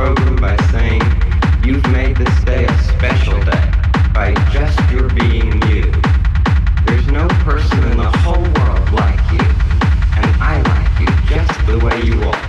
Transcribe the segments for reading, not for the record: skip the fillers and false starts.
program by saying, you've made this day a special day by just your being you. There's no person in the whole world like you, and I like you just the way you are.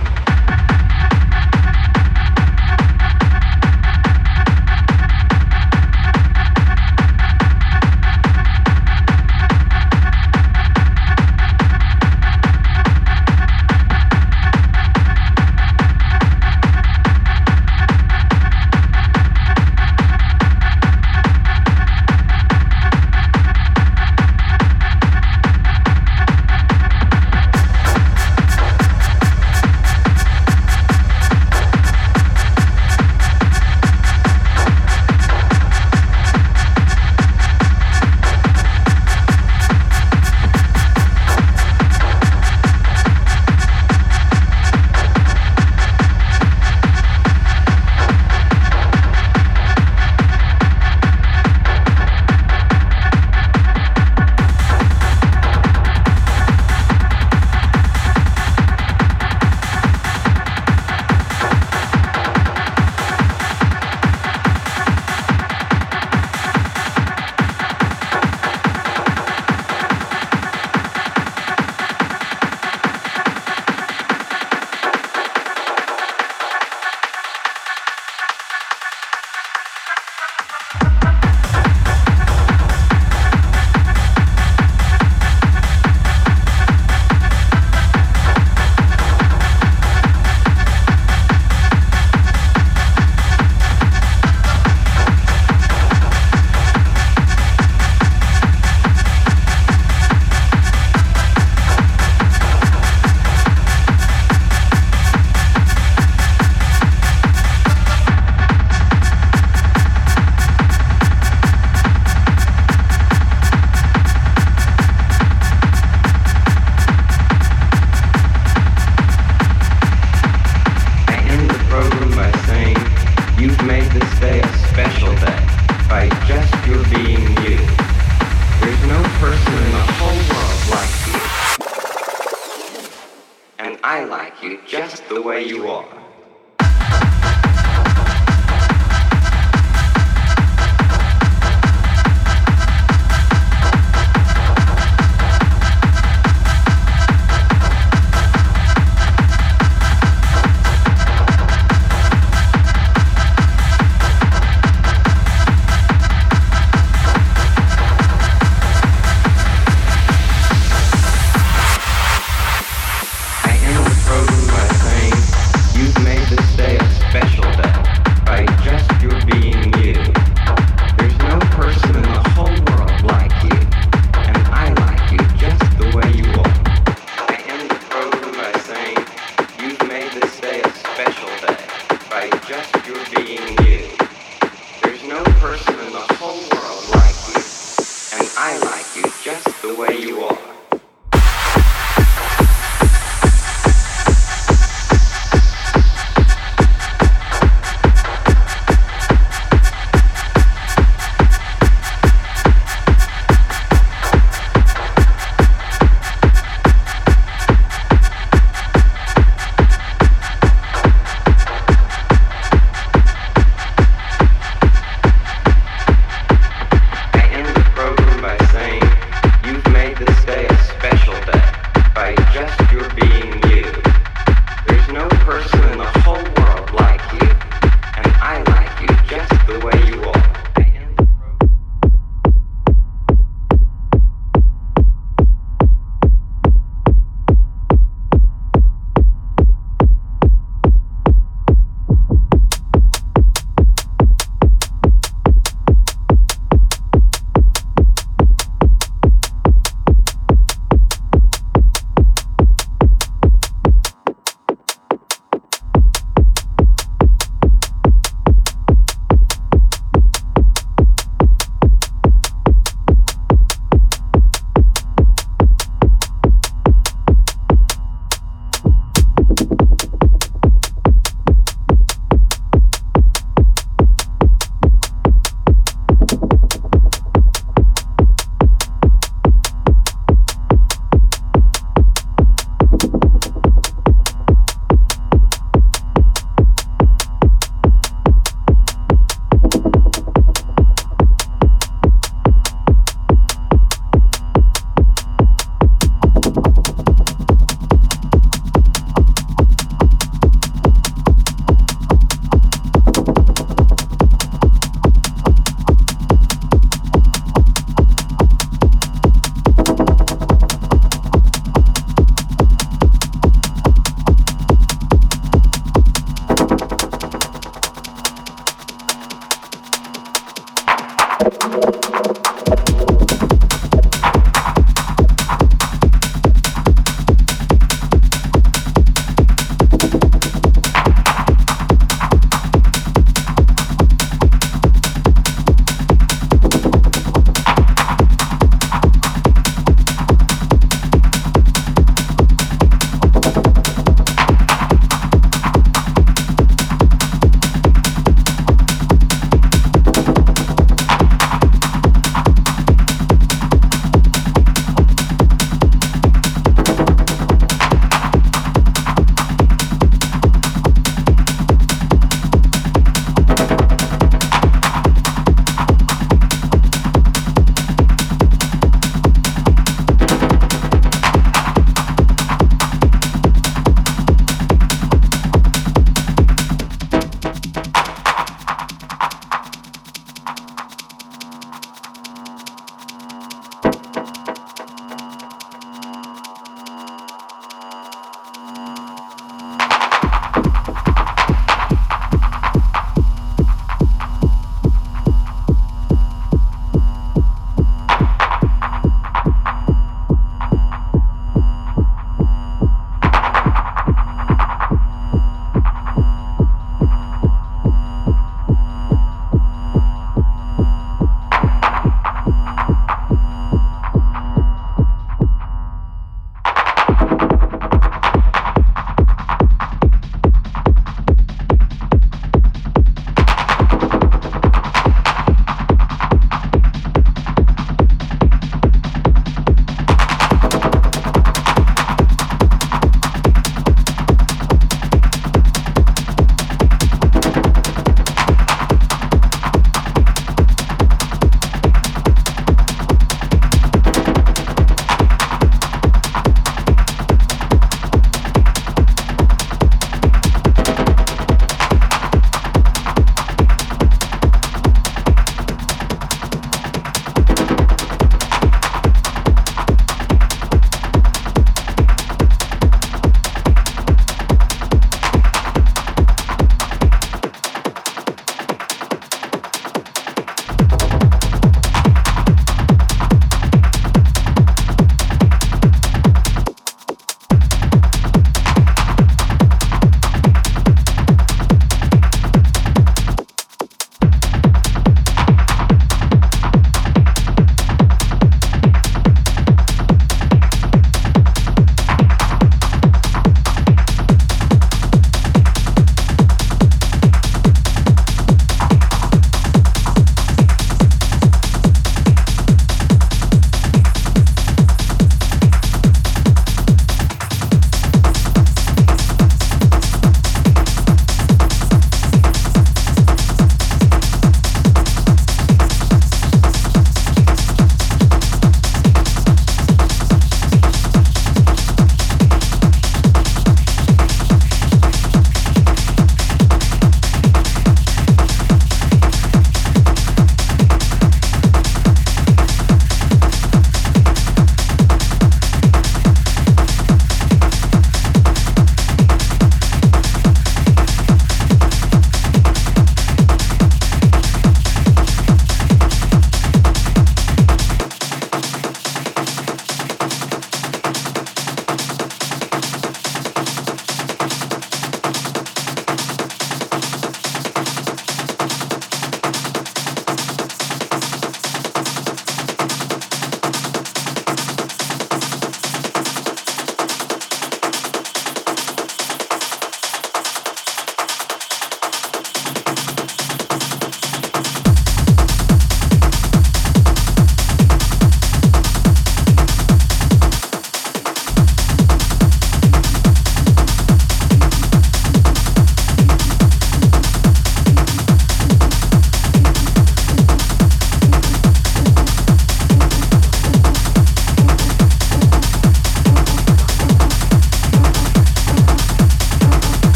This day